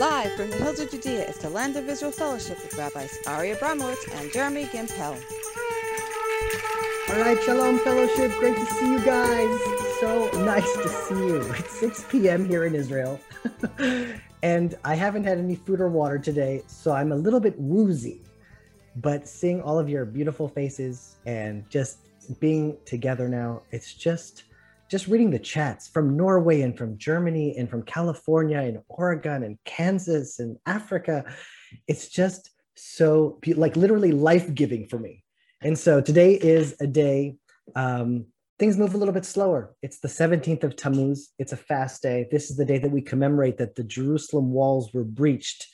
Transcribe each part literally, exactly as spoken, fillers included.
Live from the hills of Judea, it's the Land of Israel Fellowship with Rabbis Ari Bramowitz and Jeremy Gimpel. All right, Shalom Fellowship, great to see you guys. So nice to see you. It's six p.m. here in Israel, and I haven't had any food or water today, so I'm a little bit woozy. But seeing all of your beautiful faces and just being together now, it's just... Just reading the chats from Norway and from Germany and from California and Oregon and Kansas and Africa. It's just so, like, literally life-giving for me. And so today is a day, um, things move a little bit slower. It's the seventeenth of Tammuz. It's a fast day. This is the day that we commemorate that the Jerusalem walls were breached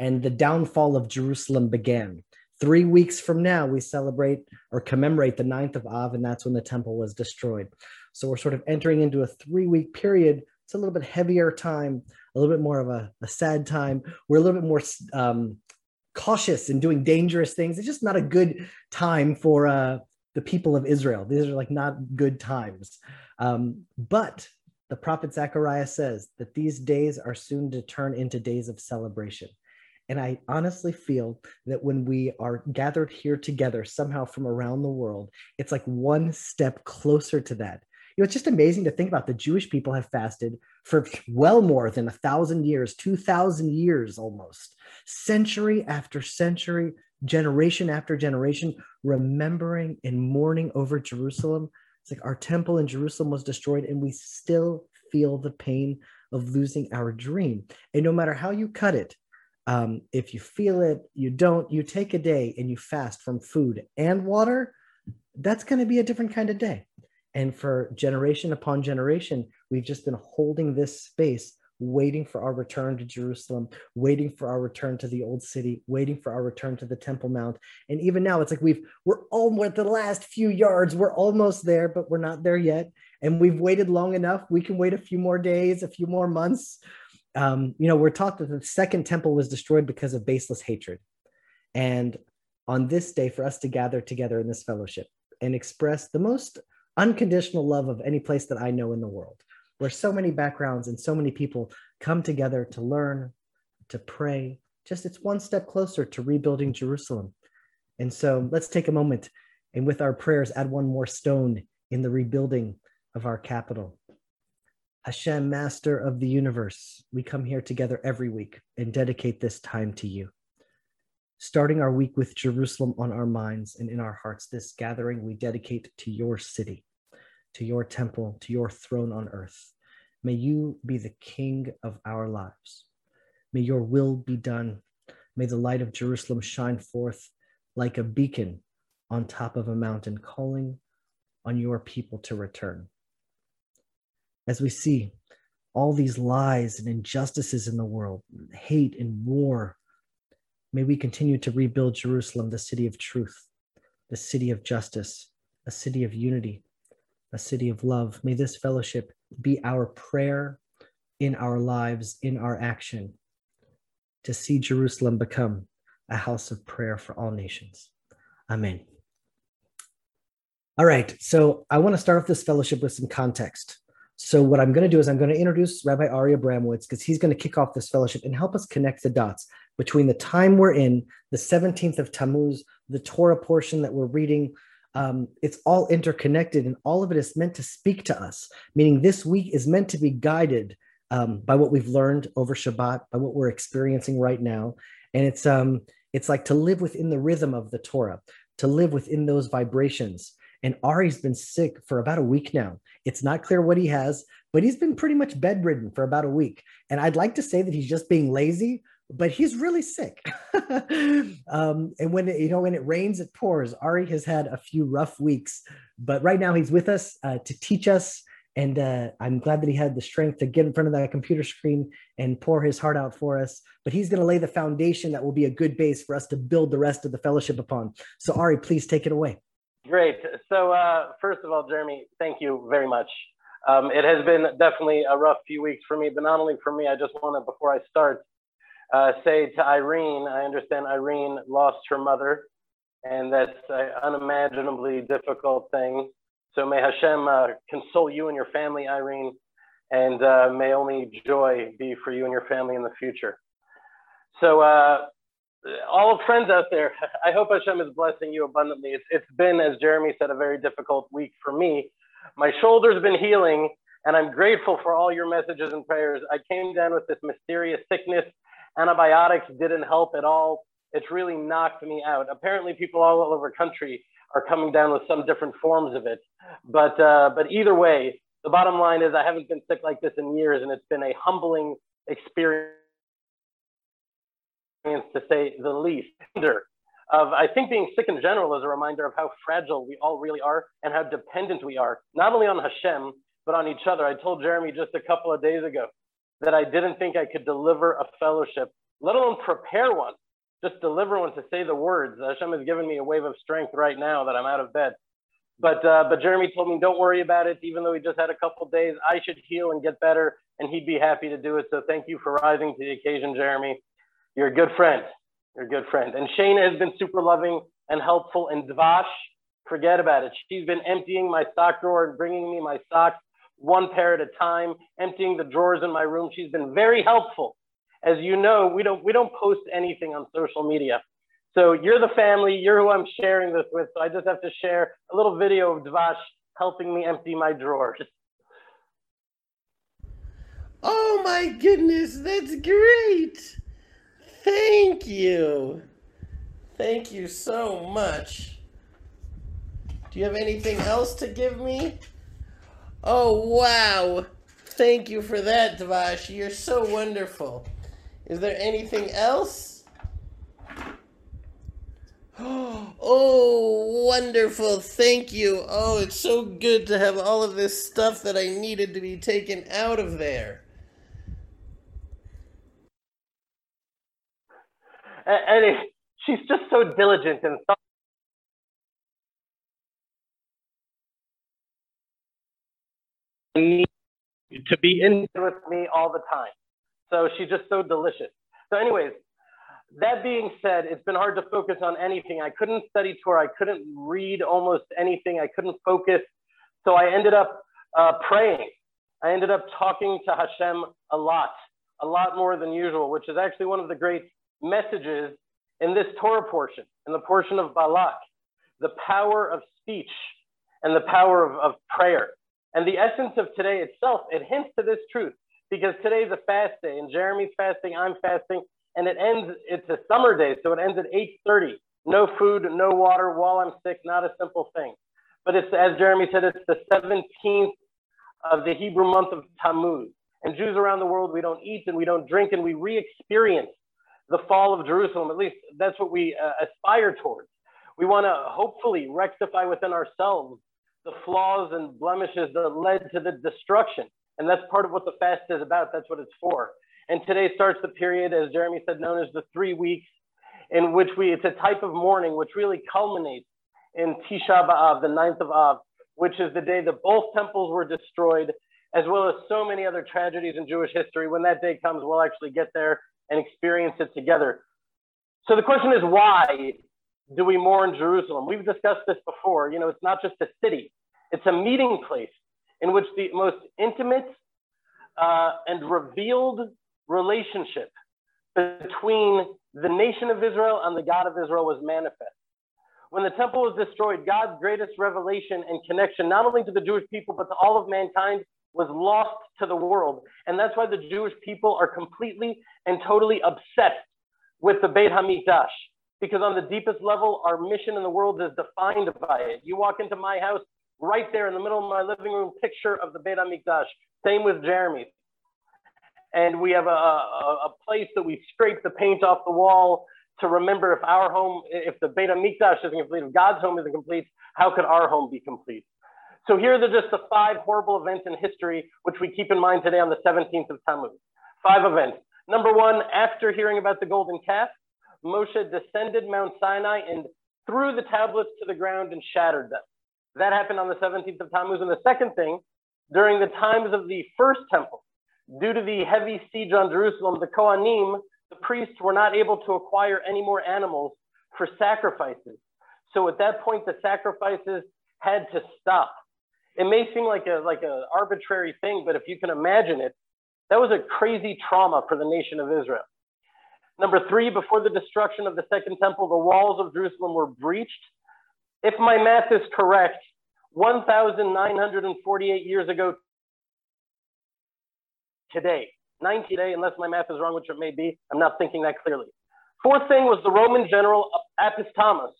and the downfall of Jerusalem began. Three weeks from now, we celebrate or commemorate the ninth of Av, and that's when the temple was destroyed. So we're sort of entering into a three-week period. It's a little bit heavier time, a little bit more of a, a sad time. We're a little bit more um, cautious in doing dangerous things. It's just not a good time for uh, the people of Israel. These are like not good times. Um, but the prophet Zechariah says that these days are soon to turn into days of celebration. And I honestly feel that when we are gathered here together, somehow from around the world, it's like one step closer to that. You know, it's just amazing to think about. The Jewish people have fasted for well more than a thousand years, two thousand years almost, century after century, generation after generation, remembering and mourning over Jerusalem. It's like our temple in Jerusalem was destroyed, and we still feel the pain of losing our dream. And no matter how you cut it, Um, if you feel it, you don't, you take a day and you fast from food and water, that's going to be a different kind of day. And for generation upon generation, we've just been holding this space, waiting for our return to Jerusalem, waiting for our return to the old city, waiting for our return to the Temple Mount. And even now it's like we've, we're almost at the last few yards. We're almost there, but we're not there yet. And we've waited long enough. We can wait a few more days, a few more months. Um, you know, we're taught that the second temple was destroyed because of baseless hatred. And on this day, for us to gather together in this fellowship and express the most unconditional love of any place that I know in the world, where so many backgrounds and so many people come together to learn, to pray, just it's one step closer to rebuilding Jerusalem. And so let's take a moment and with our prayers, add one more stone in the rebuilding of our capital. Hashem, Master of the Universe, we come here together every week and dedicate this time to you. Starting our week with Jerusalem on our minds and in our hearts, this gathering we dedicate to your city, to your temple, to your throne on earth. May you be the king of our lives. May your will be done. May the light of Jerusalem shine forth like a beacon on top of a mountain, calling on your people to return. As we see all these lies and injustices in the world, hate and war, may we continue to rebuild Jerusalem, the city of truth, the city of justice, a city of unity, a city of love. May this fellowship be our prayer in our lives, in our action, to see Jerusalem become a house of prayer for all nations. Amen. All right, so I want to start off this fellowship with some context. So what I'm going to do is I'm going to introduce Rabbi Ari Bramowitz, because he's going to kick off this fellowship and help us connect the dots between the time we're in, the seventeenth of Tammuz, the Torah portion that we're reading. Um, it's all interconnected, and all of it is meant to speak to us, meaning this week is meant to be guided um, by what we've learned over Shabbat, by what we're experiencing right now. And it's, um, it's like to live within the rhythm of the Torah, to live within those vibrations. And Ari's been sick for about a week now. It's not clear what he has, but he's been pretty much bedridden for about a week. And I'd like to say that he's just being lazy, but he's really sick. um, and when it, you know, when it rains, it pours. Ari has had a few rough weeks, but right now he's with us uh, to teach us. And uh, I'm glad that he had the strength to get in front of that computer screen and pour his heart out for us. But he's going to lay the foundation that will be a good base for us to build the rest of the fellowship upon. So Ari, please take it away. Great. So uh, first of all, Jeremy, thank you very much. Um, it has been definitely a rough few weeks for me, but not only for me. I just want to, before I start, uh, say to Irene, I understand Irene lost her mother, and that's an unimaginably difficult thing. So may Hashem uh, console you and your family, Irene, and uh, may only joy be for you and your family in the future. So uh, all of friends out there, I hope Hashem is blessing you abundantly. It's, it's been, as Jeremy said, a very difficult week for me. My shoulder's been healing, and I'm grateful for all your messages and prayers. I came down with this mysterious sickness. Antibiotics didn't help at all. It's really knocked me out. Apparently, people all over the country are coming down with some different forms of it. But, uh, but either way, the bottom line is I haven't been sick like this in years, and it's been a humbling experience, to say the least. Of, I think being sick in general is a reminder of how fragile we all really are and how dependent we are, not only on Hashem, but on each other. I told Jeremy just a couple of days ago that I didn't think I could deliver a fellowship, let alone prepare one, just deliver one to say the words. Hashem has given me a wave of strength right now that I'm out of bed. But, uh, but Jeremy told me, don't worry about it. Even though he just had a couple of days, I should heal and get better, and he'd be happy to do it. So thank you for rising to the occasion, Jeremy. You're a good friend. You're a good friend. And Shana has been super loving and helpful. And Dvash, forget about it. She's been emptying my sock drawer and bringing me my socks one pair at a time, emptying the drawers in my room. She's been very helpful. As you know, we don't, we don't post anything on social media. So you're the family. You're who I'm sharing this with. So I just have to share a little video of Dvash helping me empty my drawers. Oh, my goodness. That's great. Thank you. Thank you so much. Do you have anything else to give me? Oh, wow. Thank you for that, Dvash. You're so wonderful. Is there anything else? Oh, wonderful. Thank you. Oh, it's so good to have all of this stuff that I needed to be taken out of there. And it, she's just so diligent and thoughtful. Need to be in with me all the time. So she's just so delicious. So anyways, that being said, it's been hard to focus on anything. I couldn't study Torah. I couldn't read almost anything. I couldn't focus. So I ended up uh, praying. I ended up talking to Hashem a lot, a lot more than usual, which is actually one of the great messages in this Torah portion, in the portion of Balak, the power of speech and the power of, of prayer. And the essence of today itself, it hints to this truth, because today's a fast day, and Jeremy's fasting, I'm fasting, and it ends, it's a summer day, so it ends at eight thirty. No food, no water, while I'm sick, not a simple thing. But it's, as Jeremy said, it's the seventeenth of the Hebrew month of Tammuz. And Jews around the world, we don't eat and we don't drink, and we re-experience the fall of Jerusalem. At least that's what we uh, aspire towards. We want to hopefully rectify within ourselves the flaws and blemishes that led to the destruction. And that's part of what the fast is about. That's what it's for. And today starts the period, as Jeremy said, known as the three weeks, in which we, it's a type of mourning, which really culminates in Tisha B'Av, the ninth of Av, which is the day that both temples were destroyed, as well as so many other tragedies in Jewish history. When that day comes, we'll actually get there and experience it together. So the question is, why do we mourn Jerusalem? We've discussed this before. You know, it's not just a city. It's a meeting place in which the most intimate uh, and revealed relationship between the nation of Israel and the God of Israel was manifest. When the temple was destroyed, God's greatest revelation and connection, not only to the Jewish people, but to all of mankind, was lost to the world. And that's why the Jewish people are completely and totally obsessed with the Beit HaMikdash. Because on the deepest level, our mission in the world is defined by it. You walk into my house, right there in the middle of my living room, picture of the Beit HaMikdash. Same with Jeremy. And we have a, a, a place that we scrape the paint off the wall to remember, if our home, if the Beit HaMikdash isn't complete, if God's home isn't complete, how could our home be complete? So here are just the five horrible events in history, which we keep in mind today on the seventeenth of Tammuz. Five events. Number one, after hearing about the golden calf, Moshe descended Mount Sinai and threw the tablets to the ground and shattered them. That happened on the seventeenth of Tammuz. And the second thing, during the times of the first temple, due to the heavy siege on Jerusalem, the Kohanim, the priests, were not able to acquire any more animals for sacrifices. So at that point, the sacrifices had to stop. It may seem like a like an arbitrary thing, but if you can imagine it, that was a crazy trauma for the nation of Israel. Number three, before the destruction of the Second Temple, the walls of Jerusalem were breached. If my math is correct, one thousand nine hundred forty-eight years ago today, ninety day, unless my math is wrong, which it may be, I'm not thinking that clearly. Fourth thing was the Roman general Apis Thomas.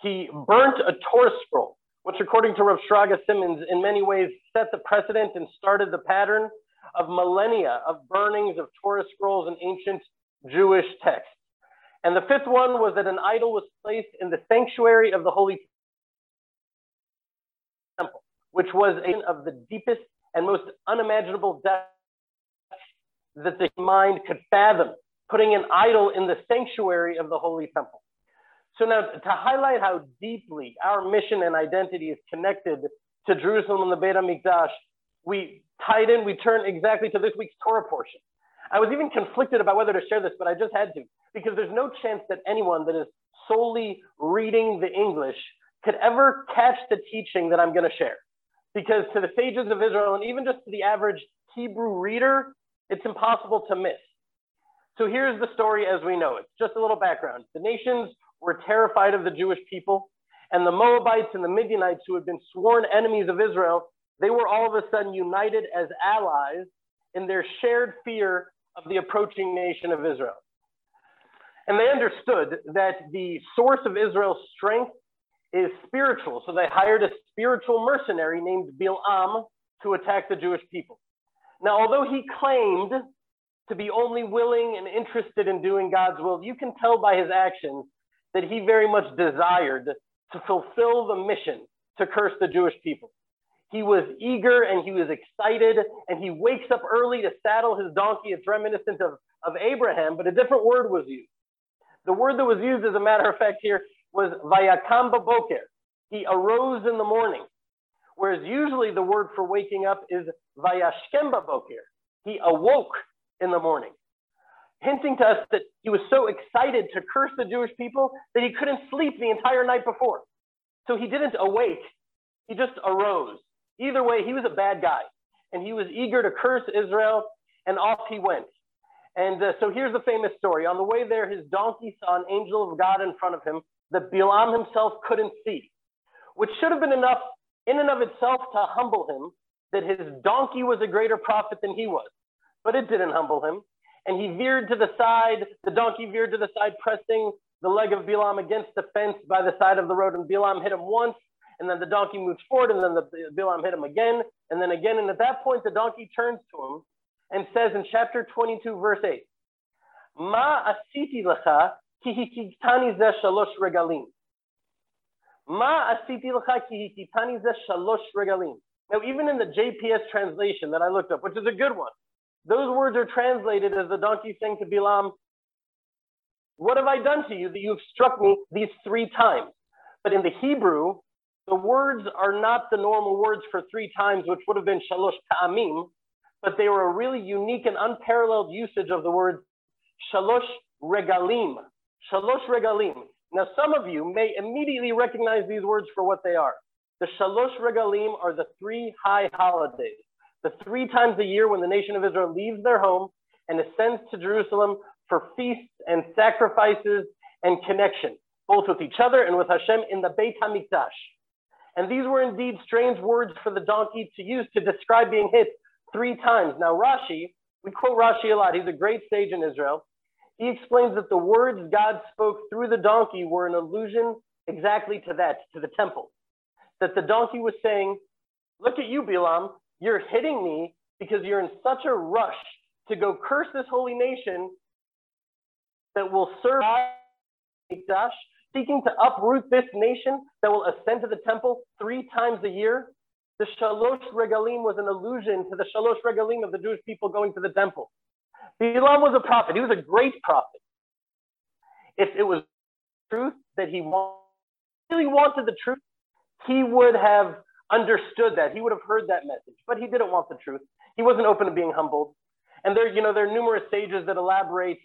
He burnt a Torah scroll, which according to Rav Shraga Simmons, in many ways set the precedent and started the pattern of millennia of burnings of Torah scrolls and ancient Jewish texts. And the fifth one was that an idol was placed in the sanctuary of the Holy Temple, which was a of the deepest and most unimaginable depth that the mind could fathom, putting an idol in the sanctuary of the Holy Temple. So now, to highlight how deeply our mission and identity is connected to Jerusalem and the Beit HaMikdash, we tied in, we turn exactly to this week's Torah portion. I was even conflicted about whether to share this, but I just had to, because there's no chance that anyone that is solely reading the English could ever catch the teaching that I'm going to share. Because to the sages of Israel, and even just to the average Hebrew reader, it's impossible to miss. So here's the story as we know it. Just a little background. The nations were terrified of the Jewish people, and the Moabites and the Midianites, who had been sworn enemies of Israel, they were all of a sudden united as allies in their shared fear of the approaching nation of Israel. And they understood that the source of Israel's strength is spiritual, so they hired a spiritual mercenary named Bilam to attack the Jewish people. Now, although he claimed to be only willing and interested in doing God's will, you can tell by his actions that he very much desired to fulfill the mission to curse the Jewish people. He was eager and he was excited, and he wakes up early to saddle his donkey. It's reminiscent of, of Abraham, but a different word was used. The word that was used, as a matter of fact, here was vayakam baboker. He arose in the morning, whereas usually the word for waking up is vayashkem baboker. He awoke in the morning, hinting to us that he was so excited to curse the Jewish people that he couldn't sleep the entire night before. So he didn't awake, he just arose. Either way, he was a bad guy, and he was eager to curse Israel, and off he went. And uh, so here's the famous story. On the way there, his donkey saw an angel of God in front of him that Bilam himself couldn't see, which should have been enough in and of itself to humble him, that his donkey was a greater prophet than he was. But it didn't humble him, and he veered to the side. The donkey veered to the side, pressing the leg of Bilam against the fence by the side of the road, and Bilam hit him once, and then the donkey moved forward, and then the Bilam hit him again, and then again, and at that point, the donkey turns to him and says in chapter twenty-two, verse eight, Ma asiti lecha ki hikitani ze shalosh regalim. Ma asiti lecha ki hikitani ze shalosh regalim. Now, even in the J P S translation that I looked up, which is a good one, those words are translated as the donkey saying to Bilam, what have I done to you that you've struck me these three times? But in the Hebrew, the words are not the normal words for three times, which would have been shalosh ta'amim, but they were a really unique and unparalleled usage of the word shalosh regalim. Shalosh regalim. Now, some of you may immediately recognize these words for what they are. The shalosh regalim are the three high holidays, the three times a year when the nation of Israel leaves their home and ascends to Jerusalem for feasts and sacrifices and connection, both with each other and with Hashem in the Beit HaMikdash. And these were indeed strange words for the donkey to use to describe being hit three times. Now Rashi, we quote Rashi a lot, he's a great sage in Israel. He explains that the words God spoke through the donkey were an allusion exactly to that, to the temple. That the donkey was saying, look at you, Bilam, you're hitting me because you're in such a rush to go curse this holy nation that will serve Mikdash, seeking to uproot this nation that will ascend to the temple three times a year. The Shalosh Regalim was an allusion to the Shalosh Regalim of the Jewish people going to the temple. Bilam was a prophet. He was a great prophet. If it was truth that he wanted, really wanted the truth, he would have understood that. He would have heard that message, but he didn't want the truth. He wasn't open to being humbled. And there, you know, there are numerous sages that elaborate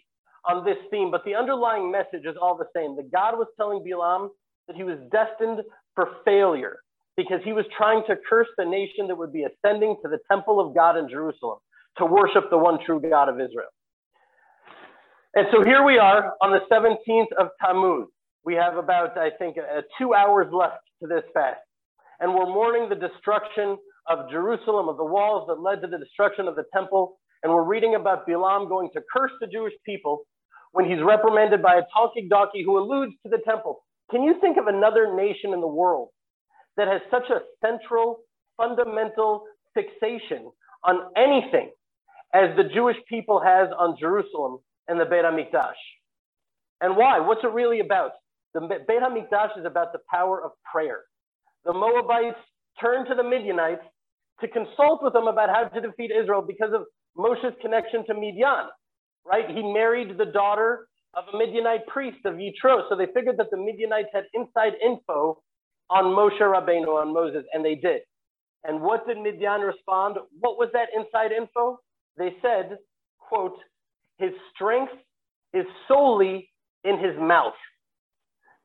on this theme, but the underlying message is all the same. That God was telling Bilam that he was destined for failure because he was trying to curse the nation that would be ascending to the temple of God in Jerusalem to worship the one true God of Israel. And so here we are on the seventeenth of Tammuz. We have about, I think, uh, two hours left to this fast. And we're mourning the destruction of Jerusalem, of the walls that led to the destruction of the temple. And we're reading about Bilam going to curse the Jewish people when he's reprimanded by a talking donkey who alludes to the temple. Can you think of another nation in the world that has such a central, fundamental fixation on anything as the Jewish people has on Jerusalem and the Beit HaMikdash? And why? What's it really about? The Beit HaMikdash is about the power of prayer. The Moabites turned to the Midianites to consult with them about how to defeat Israel because of Moshe's connection to Midian, right? He married the daughter of a Midianite priest of Yitro. So they figured that the Midianites had inside info on Moshe Rabbeinu, on Moses, and they did. And what did Midian respond? What was that inside info? They said, quote, his strength is solely in his mouth,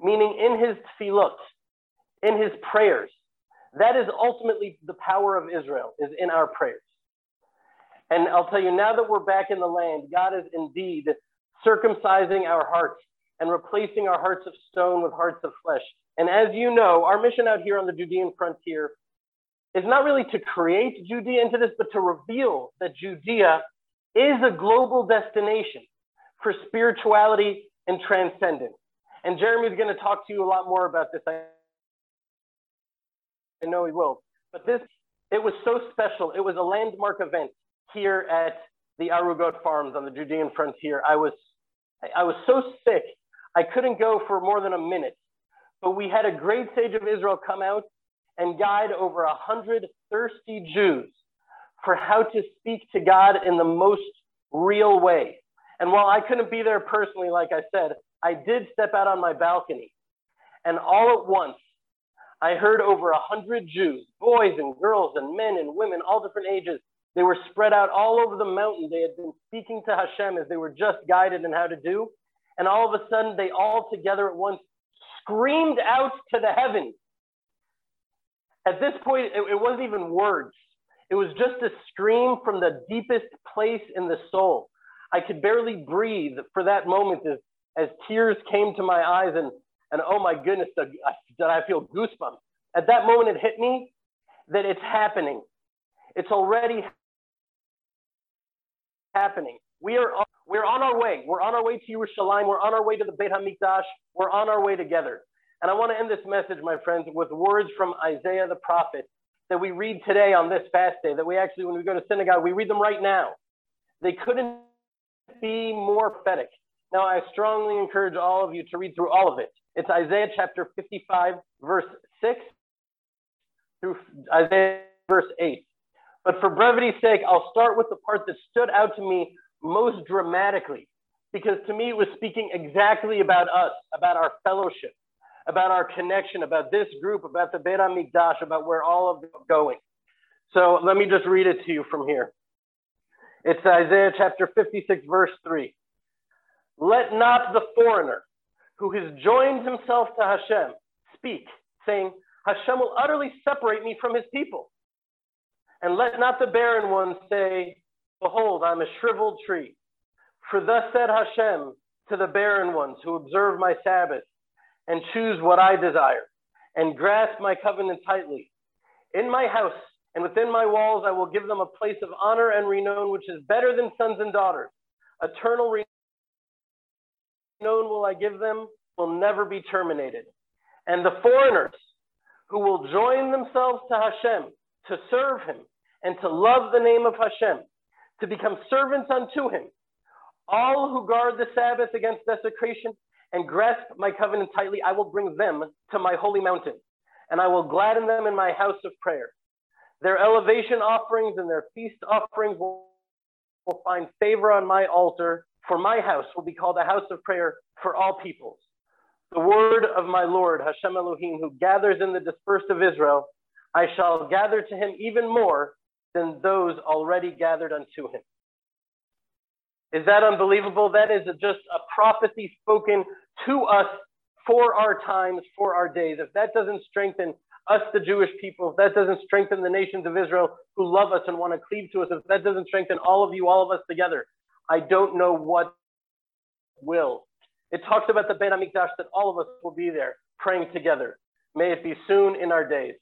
meaning in his tefillot, in his prayers. That is ultimately the power of Israel, is in our prayers. And I'll tell you, now that we're back in the land, God is indeed circumcising our hearts and replacing our hearts of stone with hearts of flesh. And as you know, our mission out here on the Judean frontier is not really to create Judea into this, but to reveal that Judea is a global destination for spirituality and transcendence. And Jeremy's going to talk to you a lot more about this. I know he will. But this, it was so special. It was a landmark event here at the Arugot Farms on the Judean frontier. I was, I was so sick, I couldn't go for more than a minute. But we had a great sage of Israel come out and guide over a hundred thirsty Jews for how to speak to God in the most real way. And while I couldn't be there personally, like I said, I did step out on my balcony. And all at once, I heard over a hundred Jews, boys and girls and men and women, all different ages. They were spread out all over the mountain. They had been speaking to Hashem as they were just guided in how to do. And all of a sudden, they all together at once screamed out to the heavens. At this point, it, it wasn't even words. It was just a scream from the deepest place in the soul. I could barely breathe for that moment as, as tears came to my eyes, and, and oh my goodness, did I feel goosebumps. At that moment, it hit me that it's happening. It's already happening. We are on, we're on our way. We're on our way to Yerushalayim. We're on our way to the Beit HaMikdash. We're on our way together. And I want to end this message, my friends, with words from Isaiah the prophet that we read today on this fast day, that we actually, when we go to synagogue, we read them right now. They couldn't be more prophetic. Now, I strongly encourage all of you to read through all of it. It's Isaiah chapter fifty-five, verse six through Isaiah verse eight. But for brevity's sake, I'll start with the part that stood out to me most dramatically, because to me it was speaking exactly about us, about our fellowship, about our connection, about this group, about the Beit HaMikdash, about where all of them are going. So let me just read it to you from here. It's Isaiah chapter fifty-six, verse three. Let not the foreigner who has joined himself to Hashem speak, saying, Hashem will utterly separate me from his people. And let not the barren one say, behold, I'm a shriveled tree. For thus said Hashem to the barren ones who observe my Sabbath and choose what I desire and grasp my covenant tightly. In my house and within my walls, I will give them a place of honor and renown, which is better than sons and daughters. Eternal renown will I give them, will never be terminated. And the foreigners who will join themselves to Hashem to serve him and to love the name of Hashem, to become servants unto him, all who guard the Sabbath against desecration and grasp my covenant tightly, I will bring them to my holy mountain, and I will gladden them in my house of prayer. Their elevation offerings and their feast offerings will, will find favor on my altar, for my house will be called a house of prayer for all peoples. The word of my Lord, Hashem Elohim, who gathers in the dispersed of Israel, I shall gather to him even more than those already gathered unto him. Is that unbelievable? That is just a prophecy spoken to us for our times, for our days. If that doesn't strengthen us, the Jewish people, if that doesn't strengthen the nations of Israel who love us and want to cleave to us, if that doesn't strengthen all of you, all of us together, I don't know what will. It talks about the Beit HaMikdash, that all of us will be there praying together. May it be soon in our days.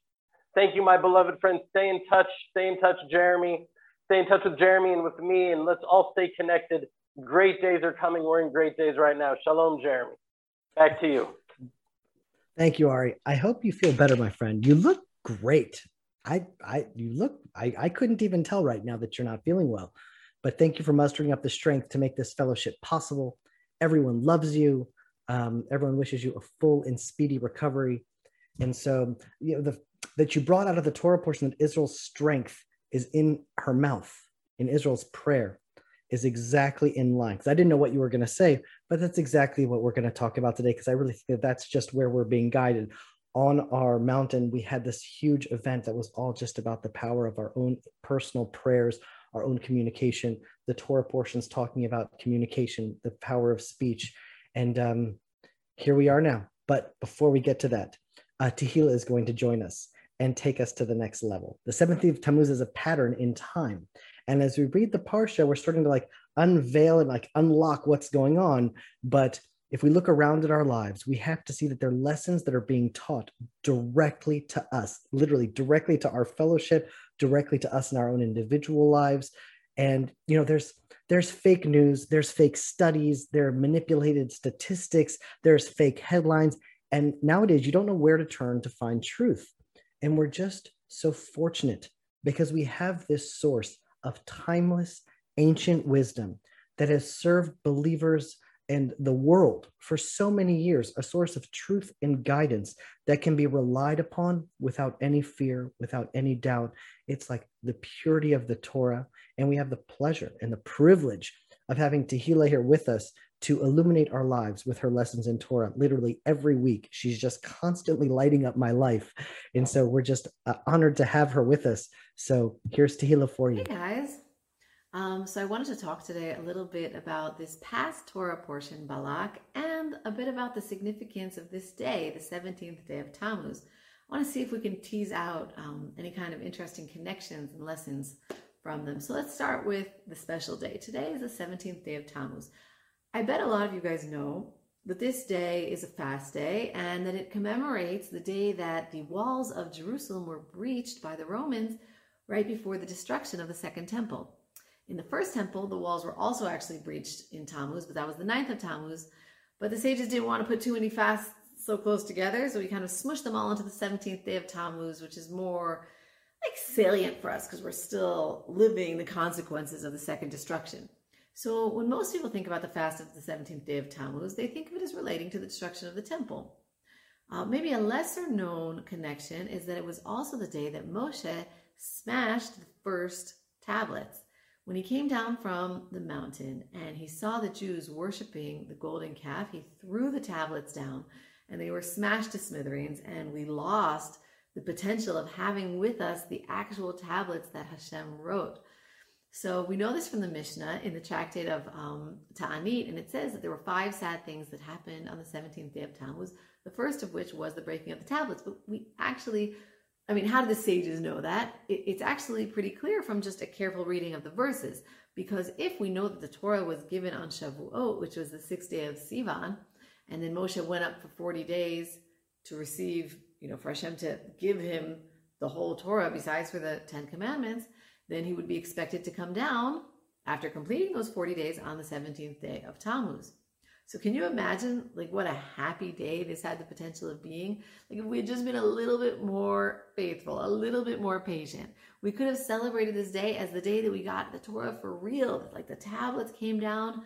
Thank you, my beloved friends. Stay in touch. Stay in touch, Jeremy. Stay in touch with Jeremy and with me, and let's all stay connected. Great days are coming. We're in great days right now. Shalom, Jeremy. Back to you. Thank you, Ari. I hope you feel better, my friend. You look great. I, I, you look, I, I couldn't even tell right now that you're not feeling well, but thank you for mustering up the strength to make this fellowship possible. Everyone loves you. Um, everyone wishes you a full and speedy recovery. And so, you know, the, that you brought out of the Torah portion that Israel's strength is in her mouth, in Israel's prayer, is exactly in line. Because I didn't know what you were going to say, but that's exactly what we're going to talk about today, because I really think that that's just where we're being guided. On our mountain, we had this huge event that was all just about the power of our own personal prayers, our own communication. The Torah portion's talking about communication, the power of speech. And um, here we are now. But before we get to that, uh, Tehillah is going to join us and take us to the next level. The seventeenth of Tammuz is a pattern in time. And as we read the Parsha, we're starting to like unveil and like unlock what's going on. But if we look around at our lives, we have to see that there are lessons that are being taught directly to us, literally directly to our fellowship, directly to us in our own individual lives. And, you know, there's there's fake news, there's fake studies, there are manipulated statistics, there's fake headlines. And nowadays, you don't know where to turn to find truth. And we're just so fortunate because we have this source of timeless, ancient wisdom that has served believers and the world for so many years, a source of truth and guidance that can be relied upon without any fear, without any doubt. It's like the purity of the Torah. And we have the pleasure and the privilege of having Tehillah here with us to illuminate our lives with her lessons in Torah. Literally every week, she's just constantly lighting up my life. And so we're just uh, honored to have her with us. So here's Tehillah for you. Hey guys. Um, so I wanted to talk today a little bit about this past Torah portion, Balak, and a bit about the significance of this day, the seventeenth day of Tammuz. I want to see if we can tease out um, any kind of interesting connections and lessons from them. So let's start with the special day. Today is the seventeenth day of Tammuz. I bet a lot of you guys know that this day is a fast day and that it commemorates the day that the walls of Jerusalem were breached by the Romans right before the destruction of the Second Temple. In the first temple, the walls were also actually breached in Tammuz, but that was the ninth of Tammuz. But the sages didn't want to put too many fasts so close together, so we kind of smushed them all into the seventeenth day of Tammuz, which is more like salient for us because we're still living the consequences of the second destruction. So when most people think about the fast of the seventeenth day of Tammuz, they think of it as relating to the destruction of the temple. Uh, maybe a lesser known connection is that it was also the day that Moshe smashed the first tablets. When he came down from the mountain and he saw the Jews worshiping the golden calf, he threw the tablets down and they were smashed to smithereens, and we lost the potential of having with us the actual tablets that Hashem wrote. So we know this from the Mishnah in the tractate of um, Ta'anit, and it says that there were five sad things that happened on the seventeenth day of Tammuz, the first of which was the breaking of the tablets. But we actually I mean, how do the sages know that? It, it's actually pretty clear from just a careful reading of the verses, because if we know that the Torah was given on Shavuot, which was the sixth day of Sivan, and then Moshe went up for forty days to receive, you know, for Hashem to give him the whole Torah besides for the Ten Commandments, then he would be expected to come down after completing those forty days on the seventeenth day of Tammuz. So can you imagine like what a happy day this had the potential of being? Like if we had just been a little bit more faithful, a little bit more patient, we could have celebrated this day as the day that we got the Torah for real. Like the tablets came down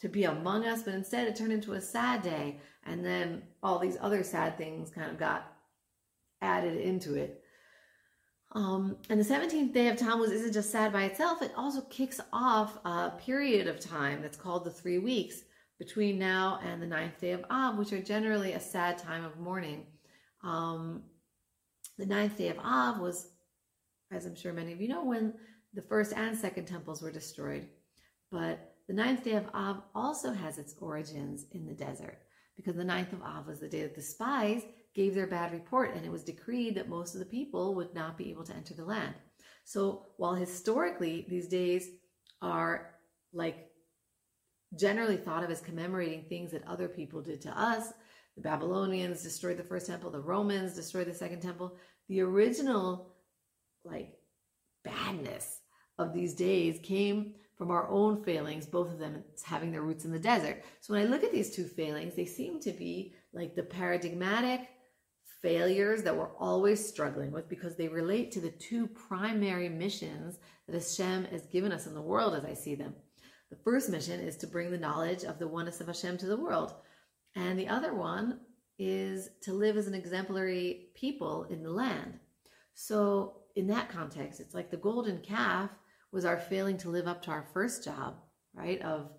to be among us, but instead it turned into a sad day. And then all these other sad things kind of got added into it. Um, and the seventeenth day of Tammuz isn't just sad by itself. It also kicks off a period of time that's called the three weeks between now and the ninth day of Av, which are generally a sad time of mourning. Um, the ninth day of Av was, as I'm sure many of you know, when the first and second temples were destroyed. But the ninth day of Av also has its origins in the desert, because the ninth of Av was the day that the spies gave their bad report, and it was decreed that most of the people would not be able to enter the land. So while historically these days are like generally thought of as commemorating things that other people did to us. The Babylonians destroyed the first temple. The Romans destroyed the second temple. The original, like, badness of these days came from our own failings, both of them having their roots in the desert. So when I look at these two failings, they seem to be like the paradigmatic failures that we're always struggling with, because they relate to the two primary missions that Hashem has given us in the world as I see them. The first mission is to bring the knowledge of the oneness of Hashem to the world. And the other one is to live as an exemplary people in the land. So in that context, it's like the golden calf was our failing to live up to our first job, right, of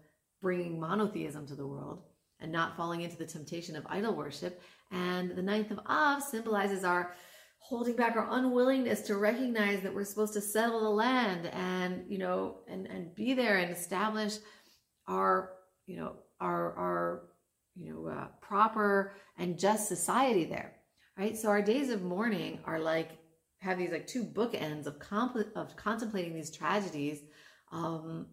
bringing monotheism to the world and not falling into the temptation of idol worship. And the ninth of Av symbolizes our holding back, our unwillingness to recognize that we're supposed to settle the land and, you know, and, and be there and establish our, you know, our, our, you know, uh, proper and just society there, right? So our days of mourning are like, have these like two bookends of compl- of contemplating these tragedies um,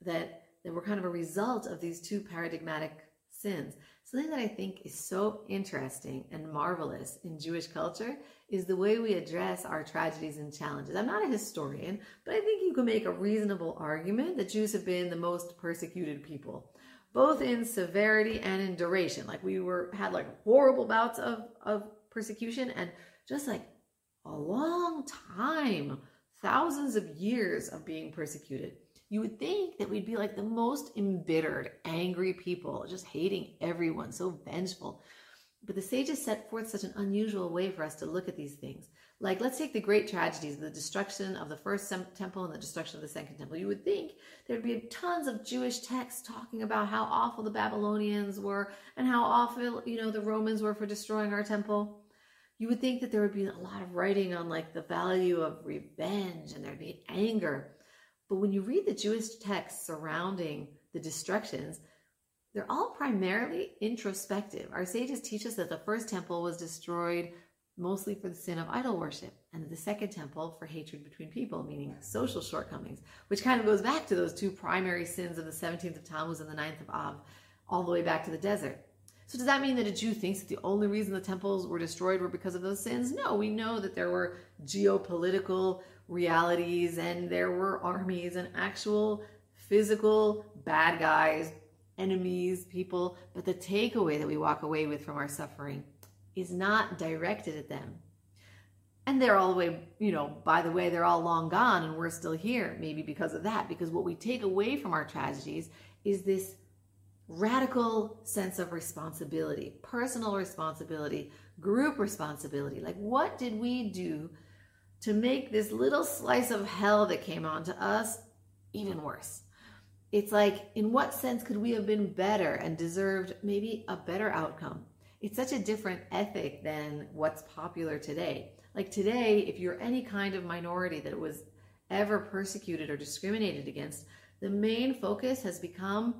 that, that were kind of a result of these two paradigmatic sins. Something that I think is so interesting and marvelous in Jewish culture is the way we address our tragedies and challenges. I'm not a historian, but I think you can make a reasonable argument that Jews have been the most persecuted people, both in severity and in duration. Like we were had like horrible bouts of, of persecution and just like a long time, thousands of years of being persecuted. You would think that we'd be like the most embittered, angry people, just hating everyone, so vengeful. But the sages set forth such an unusual way for us to look at these things. Like, let's take the great tragedies, the destruction of the first temple and the destruction of the second temple. You would think there'd be tons of Jewish texts talking about how awful the Babylonians were and how awful, you know, the Romans were for destroying our temple. You would think that there would be a lot of writing on like the value of revenge and there'd be anger. But when you read the Jewish texts surrounding the destructions, they're all primarily introspective. Our sages teach us that the first temple was destroyed mostly for the sin of idol worship, and the second temple for hatred between people, meaning social shortcomings, which kind of goes back to those two primary sins of the seventeenth of Tammuz and the ninth of Av, all the way back to the desert. So does that mean that a Jew thinks that the only reason the temples were destroyed were because of those sins? No, we know that there were geopolitical realities and there were armies and actual physical bad guys, enemies, people. But the takeaway that we walk away with from our suffering is not directed at them. And they're all the way, you know, by the way, they're all long gone and we're still here, maybe because of that. Because what we take away from our tragedies is this radical sense of responsibility, personal responsibility, group responsibility. Like, what did we do to make this little slice of hell that came onto us even worse? It's like, in what sense could we have been better and deserved maybe a better outcome? It's such a different ethic than what's popular today. Like today, if you're any kind of minority that was ever persecuted or discriminated against, the main focus has become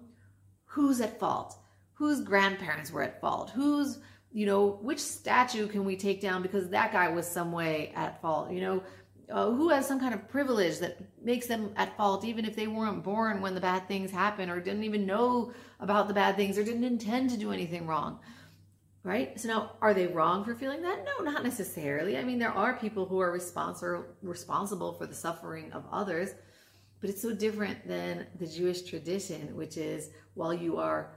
who's at fault, whose grandparents were at fault, who's, you know, which statue can we take down because that guy was some way at fault, you know, uh, who has some kind of privilege that makes them at fault even if they weren't born when the bad things happen or didn't even know about the bad things or didn't intend to do anything wrong, right? So now, are they wrong for feeling that? No, not necessarily. I mean, there are people who are respons- responsible for the suffering of others, but it's so different than the Jewish tradition, which is while you are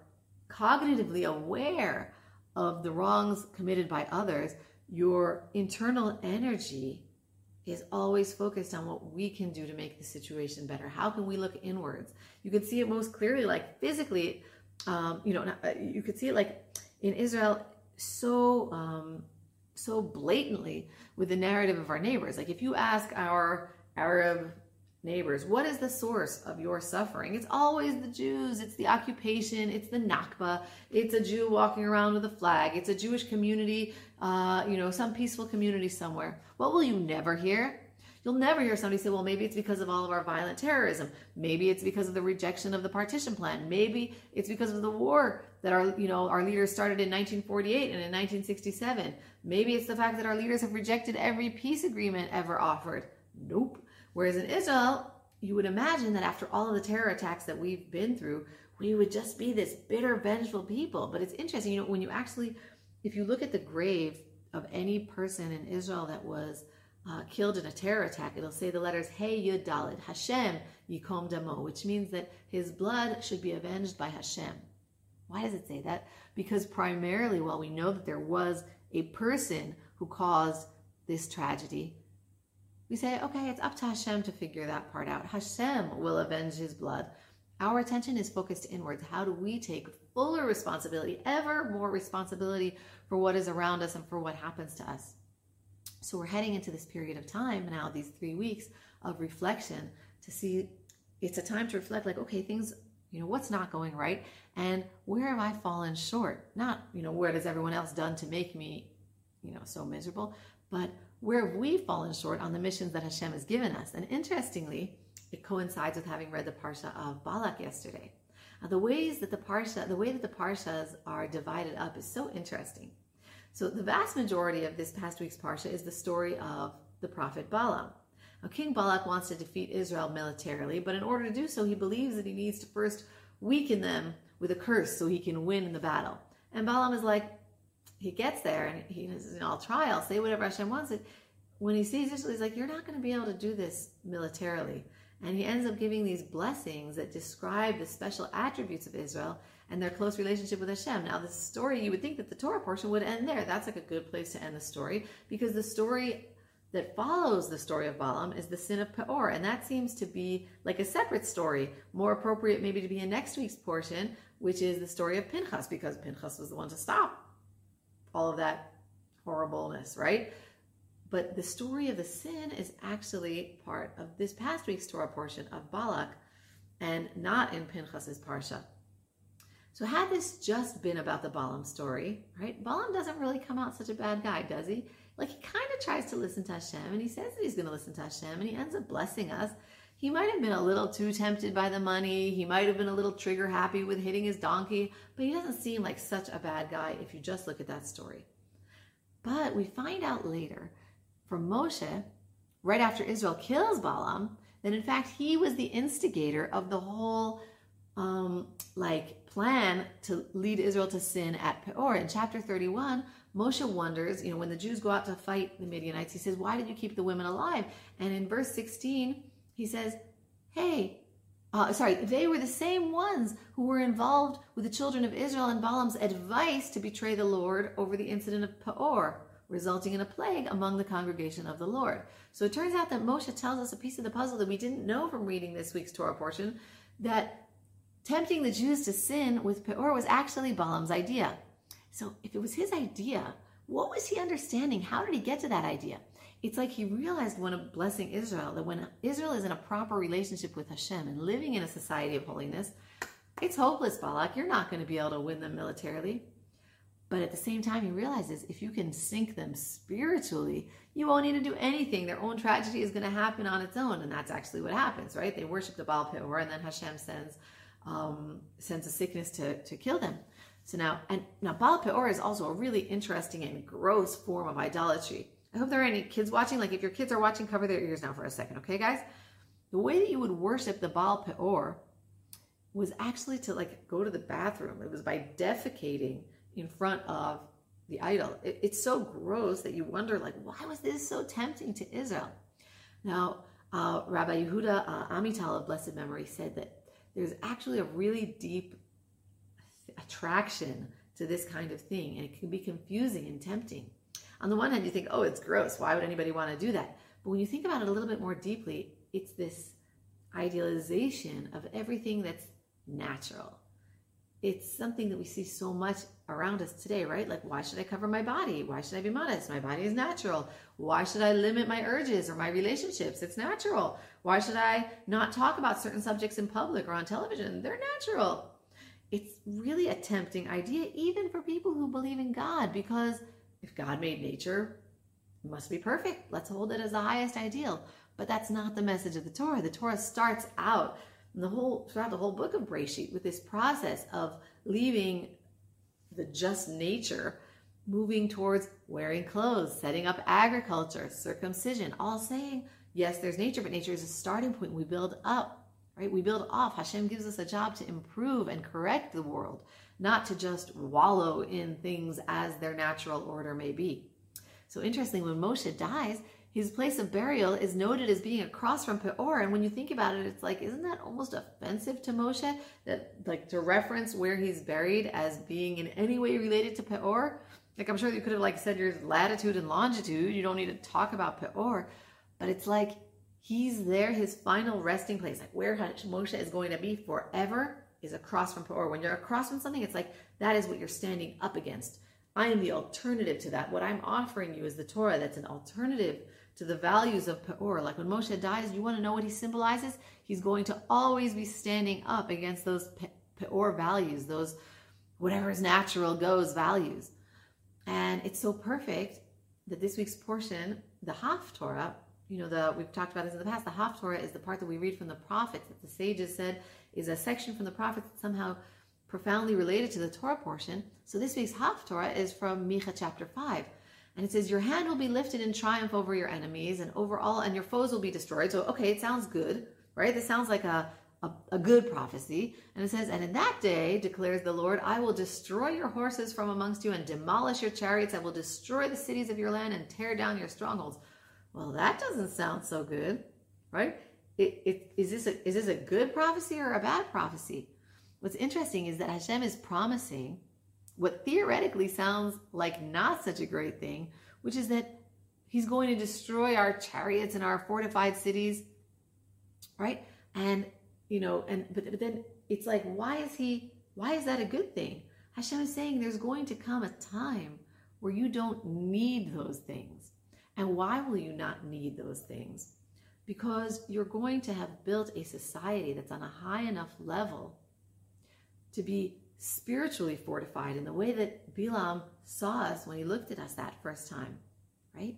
cognitively aware of the wrongs committed by others, your internal energy is always focused on what we can do to make the situation better. How can we look inwards? You can see it most clearly, like physically, um, you know, you could see it like in Israel so, um, so blatantly with the narrative of our neighbors. Like if you ask our Arab neighbors, what is the source of your suffering? It's always the Jews. It's the occupation. It's the Nakba. It's a Jew walking around with a flag. It's a Jewish community, uh, you know, some peaceful community somewhere. What will you never hear? You'll never hear somebody say, well, maybe it's because of all of our violent terrorism. Maybe it's because of the rejection of the partition plan. Maybe it's because of the war that our, you know, our leaders started in nineteen forty-eight and in nineteen sixty-seven. Maybe it's the fact that our leaders have rejected every peace agreement ever offered. Nope. Whereas in Israel, you would imagine that after all of the terror attacks that we've been through, we would just be this bitter, vengeful people. But it's interesting, you know, when you actually, if you look at the grave of any person in Israel that was uh, killed in a terror attack, it'll say the letters Hey Yud Dalet, Hashem Yikom Damo, which means that his blood should be avenged by Hashem. Why does it say that? Because primarily, well, we know that there was a person who caused this tragedy. We say, okay, it's up to Hashem to figure that part out. Hashem will avenge his blood. Our attention is focused inwards. How do we take fuller responsibility, ever more responsibility for what is around us and for what happens to us? So we're heading into this period of time now, these three weeks of reflection, to see, it's a time to reflect like, okay, things, you know, what's not going right? And where have I fallen short? Not, you know, where has everyone else done to make me, you know, so miserable, but where have we fallen short on the missions that Hashem has given us? And interestingly, it coincides with having read the Parsha of Balak yesterday. Now, the ways that the Parsha, the way that the Parshas are divided up is so interesting. So the vast majority of this past week's Parsha is the story of the prophet Bilam. Now, King Balak wants to defeat Israel militarily, but in order to do so, he believes that he needs to first weaken them with a curse so he can win the battle. And Bilam is like, he gets there and he is in all trial, say whatever Hashem wants it. When he sees Israel, he's like, you're not going to be able to do this militarily. And he ends up giving these blessings that describe the special attributes of Israel and their close relationship with Hashem. Now, the story, you would think that the Torah portion would end there. That's like a good place to end the story, because the story that follows the story of Bilam is the sin of Peor. And that seems to be like a separate story, more appropriate maybe to be in next week's portion, which is the story of Pinchas, because Pinchas was the one to stop all of that horribleness, right? But the story of the sin is actually part of this past week's Torah portion of Balak, and not in Pinchas's Parsha. So had this just been about the Bilam story, right? Bilam doesn't really come out such a bad guy, does he? Like, he kind of tries to listen to Hashem, and he says that he's going to listen to Hashem, and he ends up blessing us. He might have been a little too tempted by the money. He might have been a little trigger happy with hitting his donkey, but he doesn't seem like such a bad guy if you just look at that story. But we find out later from Moshe, right after Israel kills Bilam, that in fact he was the instigator of the whole um, like plan to lead Israel to sin at Peor. In chapter thirty-one, Moshe wonders, you know, when the Jews go out to fight the Midianites, he says, why did you keep the women alive? And in verse sixteen, he says, hey, uh, sorry, they were the same ones who were involved with the children of Israel and Bilam's advice to betray the Lord over the incident of Peor, resulting in a plague among the congregation of the Lord. So it turns out that Moshe tells us a piece of the puzzle that we didn't know from reading this week's Torah portion, that tempting the Jews to sin with Peor was actually Bilam's idea. So if it was his idea, what was he understanding? How did he get to that idea? It's like he realized when blessing Israel, that when Israel is in a proper relationship with Hashem and living in a society of holiness, it's hopeless, Balak. You're not going to be able to win them militarily. But at the same time, he realizes if you can sink them spiritually, you won't need to do anything. Their own tragedy is going to happen on its own. And that's actually what happens, right? They worship the Baal Pe'or, and then Hashem sends um, sends a sickness to, to kill them. So now, and now Baal Pe'or is also a really interesting and gross form of idolatry. I hope there are any kids watching. Like, if your kids are watching, cover their ears now for a second, okay, guys? The way that you would worship the Baal Pe'or was actually to, like, go to the bathroom. It was by defecating in front of the idol. It, it's so gross that you wonder, like, why was this so tempting to Israel? Now, uh, Rabbi Yehuda uh, Amital of blessed memory said that there's actually a really deep attraction to this kind of thing, and it can be confusing and tempting. On the one hand, you think, oh, it's gross. Why would anybody want to do that? But when you think about it a little bit more deeply, it's this idealization of everything that's natural. It's something that we see so much around us today, right? Like, why should I cover my body? Why should I be modest? My body is natural. Why should I limit my urges or my relationships? It's natural. Why should I not talk about certain subjects in public or on television? They're natural. It's really a tempting idea, even for people who believe in God, because if God made nature, it must be perfect. Let's hold it as the highest ideal. But that's not the message of the Torah. The Torah starts out the whole, throughout the whole book of Bereshit with this process of leaving the just nature, moving towards wearing clothes, setting up agriculture, circumcision, all saying, yes, there's nature, but nature is a starting point. We build up right? We build off. Hashem gives us a job to improve and correct the world, not to just wallow in things as their natural order may be. So interesting, when Moshe dies, his place of burial is noted as being across from Peor. And when you think about it, it's like, isn't that almost offensive to Moshe? That, like, to reference where he's buried as being in any way related to Peor? Like, I'm sure you could have, like, said your latitude and longitude. You don't need to talk about Peor. But it's like, he's there, his final resting place, like where Moshe is going to be forever, is across from Peor. When you're across from something, it's like, that is what you're standing up against. I am the alternative to that. What I'm offering you is the Torah that's an alternative to the values of Peor. Like, when Moshe dies, you want to know what he symbolizes? He's going to always be standing up against those Peor values, those whatever is natural goes values. And it's so perfect that this week's portion, the Haftorah, you know, the we've talked about this in the past, the Haftorah is the part that we read from the prophets that the sages said is a section from the prophets that somehow profoundly related to the Torah portion. So this week's Haftorah is from Micah chapter five. And it says, your hand will be lifted in triumph over your enemies and over all, and your foes will be destroyed. So, okay, it sounds good, right? This sounds like a, a, a good prophecy. And it says, and in that day, declares the Lord, I will destroy your horses from amongst you and demolish your chariots. I will destroy the cities of your land and tear down your strongholds. Well, that doesn't sound so good, right? It, it, is, this a, is this a good prophecy or a bad prophecy? What's interesting is that Hashem is promising what theoretically sounds like not such a great thing, which is that he's going to destroy our chariots and our fortified cities, right? And, you know, and but, but then it's like, why is he, why is that a good thing? Hashem is saying there's going to come a time where you don't need those things. And why will you not need those things? Because you're going to have built a society that's on a high enough level to be spiritually fortified in the way that Bilam saw us when he looked at us that first time, right?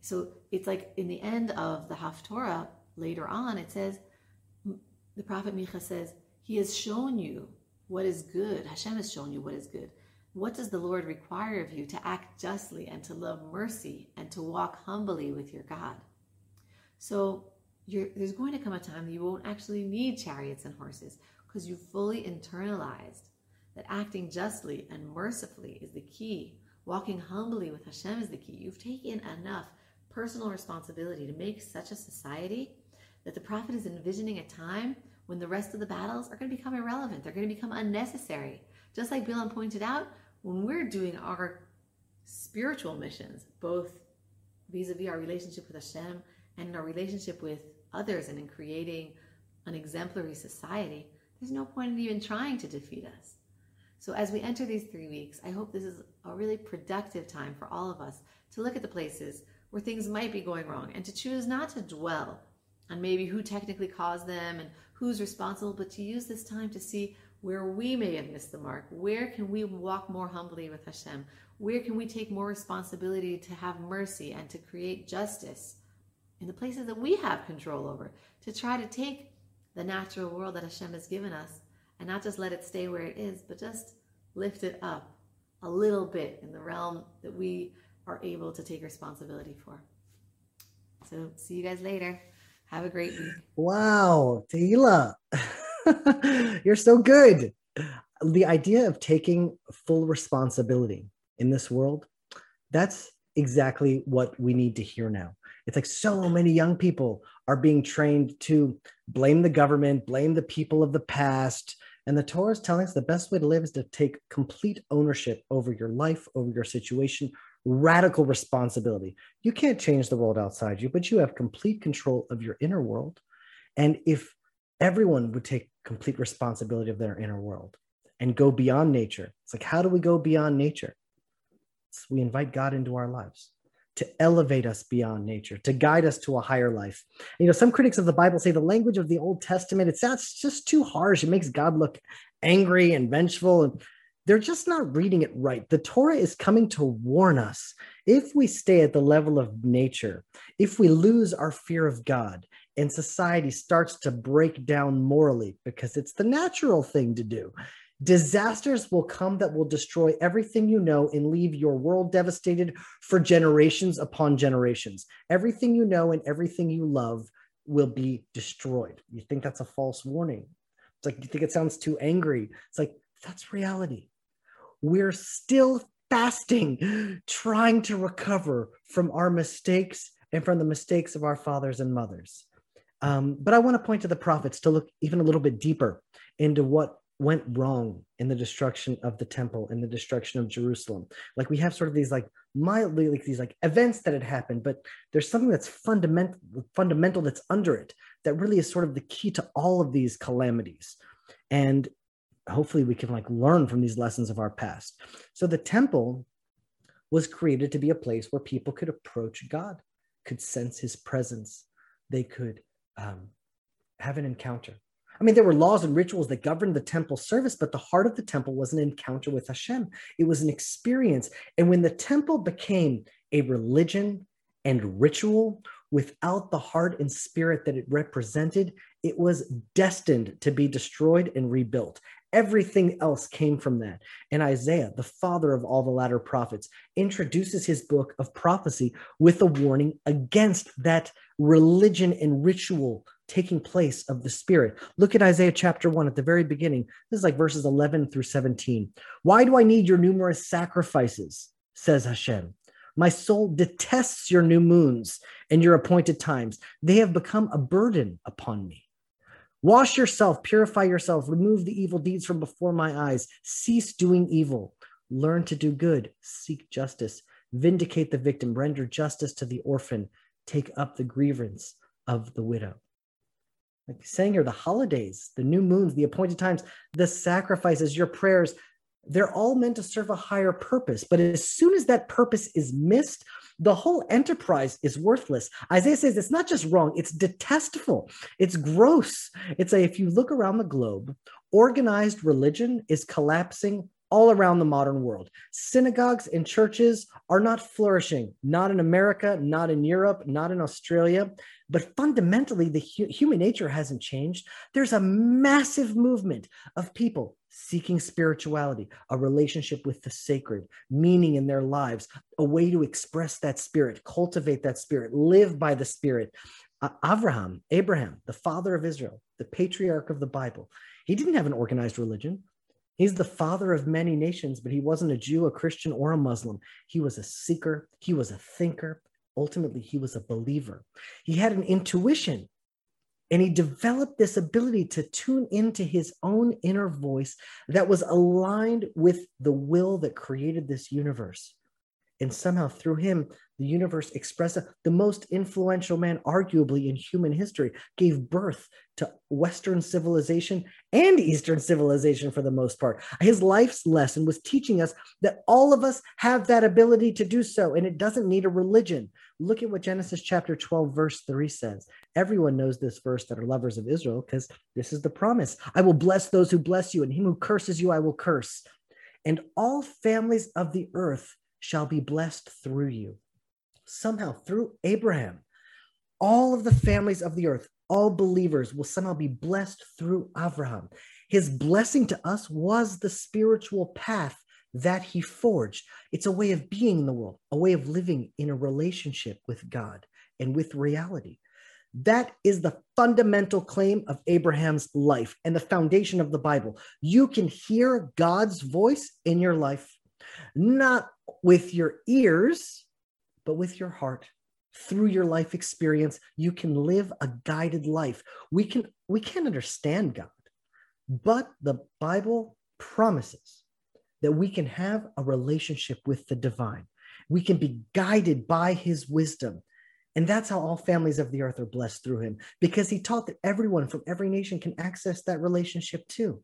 So it's like in the end of the Haftorah, later on, it says, the prophet Micha says, he has shown you what is good. Hashem has shown you what is good. What does the Lord require of you? To act justly and to love mercy and to walk humbly with your God. So you're, there's going to come a time that you won't actually need chariots and horses because you've fully internalized that acting justly and mercifully is the key. Walking humbly with Hashem is the key. You've taken enough personal responsibility to make such a society that the prophet is envisioning a time when the rest of the battles are going to become irrelevant. They're going to become unnecessary. Just like Bilam pointed out, when we're doing our spiritual missions, both vis-a-vis our relationship with Hashem and in our relationship with others and in creating an exemplary society, there's no point in even trying to defeat us. So as we enter these three weeks, I hope this is a really productive time for all of us to look at the places where things might be going wrong and to choose not to dwell on maybe who technically caused them and who's responsible, but to use this time to see where we may have missed the mark. Where can we walk more humbly with Hashem? Where can we take more responsibility to have mercy and to create justice in the places that we have control over, to try to take the natural world that Hashem has given us and not just let it stay where it is, but just lift it up a little bit in the realm that we are able to take responsibility for. So see you guys later. Have a great week. Wow, Tehila, you're so good. The idea of taking full responsibility in this world, that's exactly what we need to hear now. It's like so many young people are being trained to blame the government, blame the people of the past. And the Torah is telling us the best way to live is to take complete ownership over your life, over your situation, radical responsibility. You can't change the world outside you, but you have complete control of your inner world. And if everyone would take complete responsibility of their inner world and go beyond nature, it's like, how do we go beyond nature? So we invite God into our lives to elevate us beyond nature, to guide us to a higher life. You know, some critics of the Bible say the language of the Old Testament, it sounds just too harsh. It makes God look angry and vengeful. And they're just not reading it right. The Torah is coming to warn us. If we stay at the level of nature, if we lose our fear of God, and society starts to break down morally because it's the natural thing to do, disasters will come that will destroy everything you know and leave your world devastated for generations upon generations. Everything you know and everything you love will be destroyed. You think that's a false warning. It's like, you think it sounds too angry. It's like, that's reality. We're still fasting, trying to recover from our mistakes and from the mistakes of our fathers and mothers. Um, but I want to point to the prophets to look even a little bit deeper into what went wrong in the destruction of the temple and the destruction of Jerusalem. Like, we have sort of these like mildly like these like events that had happened, but there's something that's fundamental, fundamental that's under it, that really is sort of the key to all of these calamities. And hopefully we can like learn from these lessons of our past. So the temple was created to be a place where people could approach God, could sense his presence. They could um, have an encounter. I mean, there were laws and rituals that governed the temple service, but the heart of the temple was an encounter with Hashem. It was an experience. And when the temple became a religion and ritual without the heart and spirit that it represented, it was destined to be destroyed and rebuilt. Everything else came from that. And Isaiah, the father of all the latter prophets, introduces his book of prophecy with a warning against that religion and ritual taking place of the spirit. Look at Isaiah chapter one at the very beginning. This is like verses eleven through seventeen. Why do I need your numerous sacrifices, says Hashem? My soul detests your new moons and your appointed times. They have become a burden upon me. Wash yourself, purify yourself, remove the evil deeds from before my eyes. Cease doing evil. Learn to do good. Seek justice. Vindicate the victim. Render justice to the orphan. Take up the grievance of the widow. Like you're saying here, the holidays, the new moons, the appointed times, the sacrifices, your prayers, they're all meant to serve a higher purpose. But as soon as that purpose is missed, the whole enterprise is worthless. Isaiah says it's not just wrong, it's detestable. It's gross. It's a, if you look around the globe, organized religion is collapsing all around the modern world. Synagogues and churches are not flourishing, not in America, not in Europe, not in Australia, but fundamentally the hu- human nature hasn't changed. There's a massive movement of people seeking spirituality, a relationship with the sacred, meaning in their lives, a way to express that spirit, cultivate that spirit, live by the spirit. Uh, Abraham, Abraham, the father of Israel, the patriarch of the Bible, he didn't have an organized religion. He's the father of many nations, but he wasn't a Jew, a Christian, or a Muslim. He was a seeker. He was a thinker. Ultimately, he was a believer. He had an intuition, and he developed this ability to tune into his own inner voice that was aligned with the will that created this universe. And somehow through him, the universe expressed, the most influential man arguably in human history, gave birth to Western civilization and Eastern civilization for the most part. His life's lesson was teaching us that all of us have that ability to do so, and it doesn't need a religion. Look at what Genesis chapter twelve, verse three says. Everyone knows this verse that are lovers of Israel, because this is the promise. I will bless those who bless you, and him who curses you, I will curse. And all families of the earth shall be blessed through you. Somehow through Abraham, all of the families of the earth, all believers will somehow be blessed through Abraham. His blessing to us was the spiritual path that he forged. It's a way of being in the world, a way of living in a relationship with God and with reality. That is the fundamental claim of Abraham's life and the foundation of the Bible. You can hear God's voice in your life, not with your ears, but with your heart. Through your life experience, you can live a guided life. We can, we can't understand God, but the Bible promises that we can have a relationship with the divine. We can be guided by his wisdom. And that's how all families of the earth are blessed through him, because he taught that everyone from every nation can access that relationship too.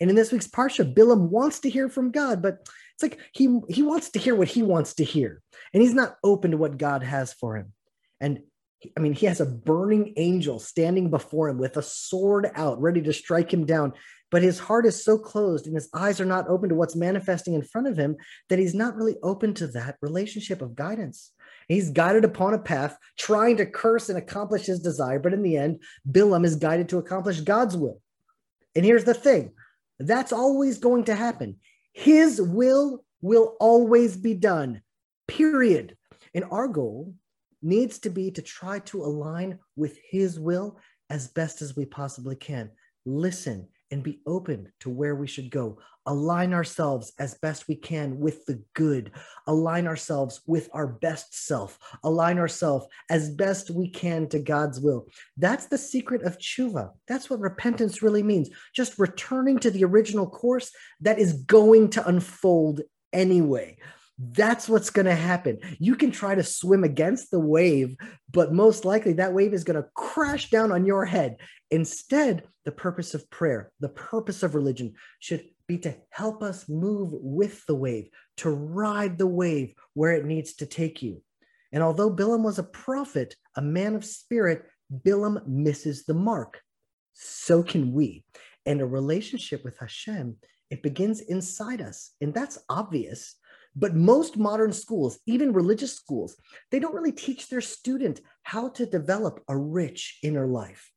And in this week's Parsha, Bilam wants to hear from God, but it's like he, he wants to hear what he wants to hear. And he's not open to what God has for him. And I mean, he has a burning angel standing before him with a sword out, ready to strike him down. But his heart is so closed and his eyes are not open to what's manifesting in front of him that he's not really open to that relationship of guidance. He's guided upon a path, trying to curse and accomplish his desire. But in the end, Bilam is guided to accomplish God's will. And here's the thing. That's always going to happen. His will will always be done, period. And our goal needs to be to try to align with his will as best as we possibly can. Listen and be open to where we should go. Align ourselves as best we can with the good. Align ourselves with our best self. Align ourselves as best we can to God's will. That's the secret of tshuva. That's what repentance really means. Just returning to the original course that is going to unfold anyway. That's what's going to happen. You can try to swim against the wave, but most likely that wave is going to crash down on your head. Instead, the purpose of prayer, the purpose of religion should be to help us move with the wave, to ride the wave where it needs to take you. And although Bilam was a prophet, a man of spirit, Bilam misses the mark. So can we. And a relationship with Hashem, it begins inside us. And that's obvious. But most modern schools, even religious schools, they don't really teach their student how to develop a rich inner life.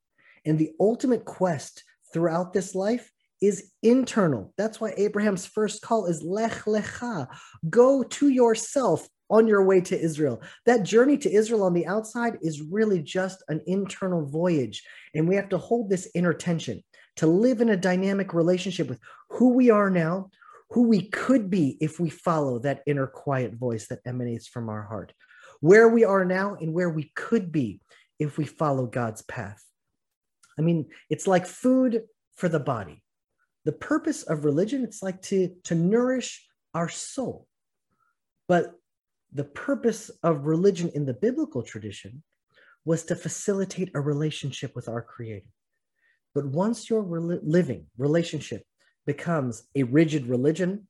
And the ultimate quest throughout this life is internal. That's why Abraham's first call is Lech Lecha, go to yourself on your way to Israel. That journey to Israel on the outside is really just an internal voyage. And we have to hold this inner tension to live in a dynamic relationship with who we are now, who we could be if we follow that inner quiet voice that emanates from our heart, where we are now and where we could be if we follow God's path. I mean, it's like food for the body. The purpose of religion, it's like to, to nourish our soul. But the purpose of religion in the biblical tradition was to facilitate a relationship with our Creator. But once your re- living relationship becomes a rigid religion,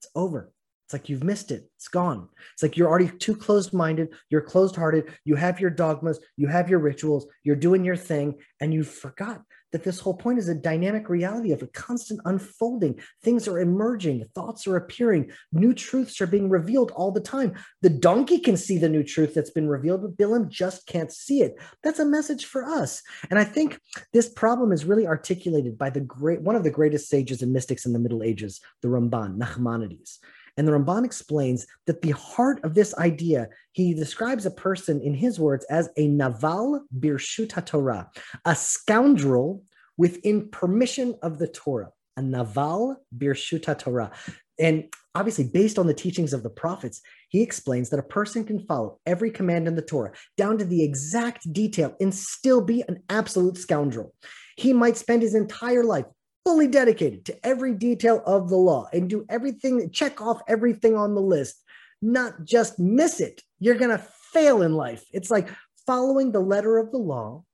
it's over. It's like you've missed it. It's gone. It's like you're already too closed-minded. You're closed-hearted. You have your dogmas. You have your rituals. You're doing your thing. And you forgot that this whole point is a dynamic reality of a constant unfolding. Things are emerging. Thoughts are appearing. New truths are being revealed all the time. The donkey can see the new truth that's been revealed, but Bilam just can't see it. That's a message for us. And I think this problem is really articulated by the great, one of the greatest sages and mystics in the Middle Ages, the Ramban, Nachmanides. And the Ramban explains that the heart of this idea, he describes a person in his words as a naval birshut ha-Torah, a scoundrel within permission of the Torah, a naval birshut ha-Torah. And obviously, based on the teachings of the prophets, he explains that a person can follow every command in the Torah down to the exact detail and still be an absolute scoundrel. He might spend his entire life fully dedicated to every detail of the law and do everything, check off everything on the list, not just miss it. You're going to fail in life. It's like following the letter of the law.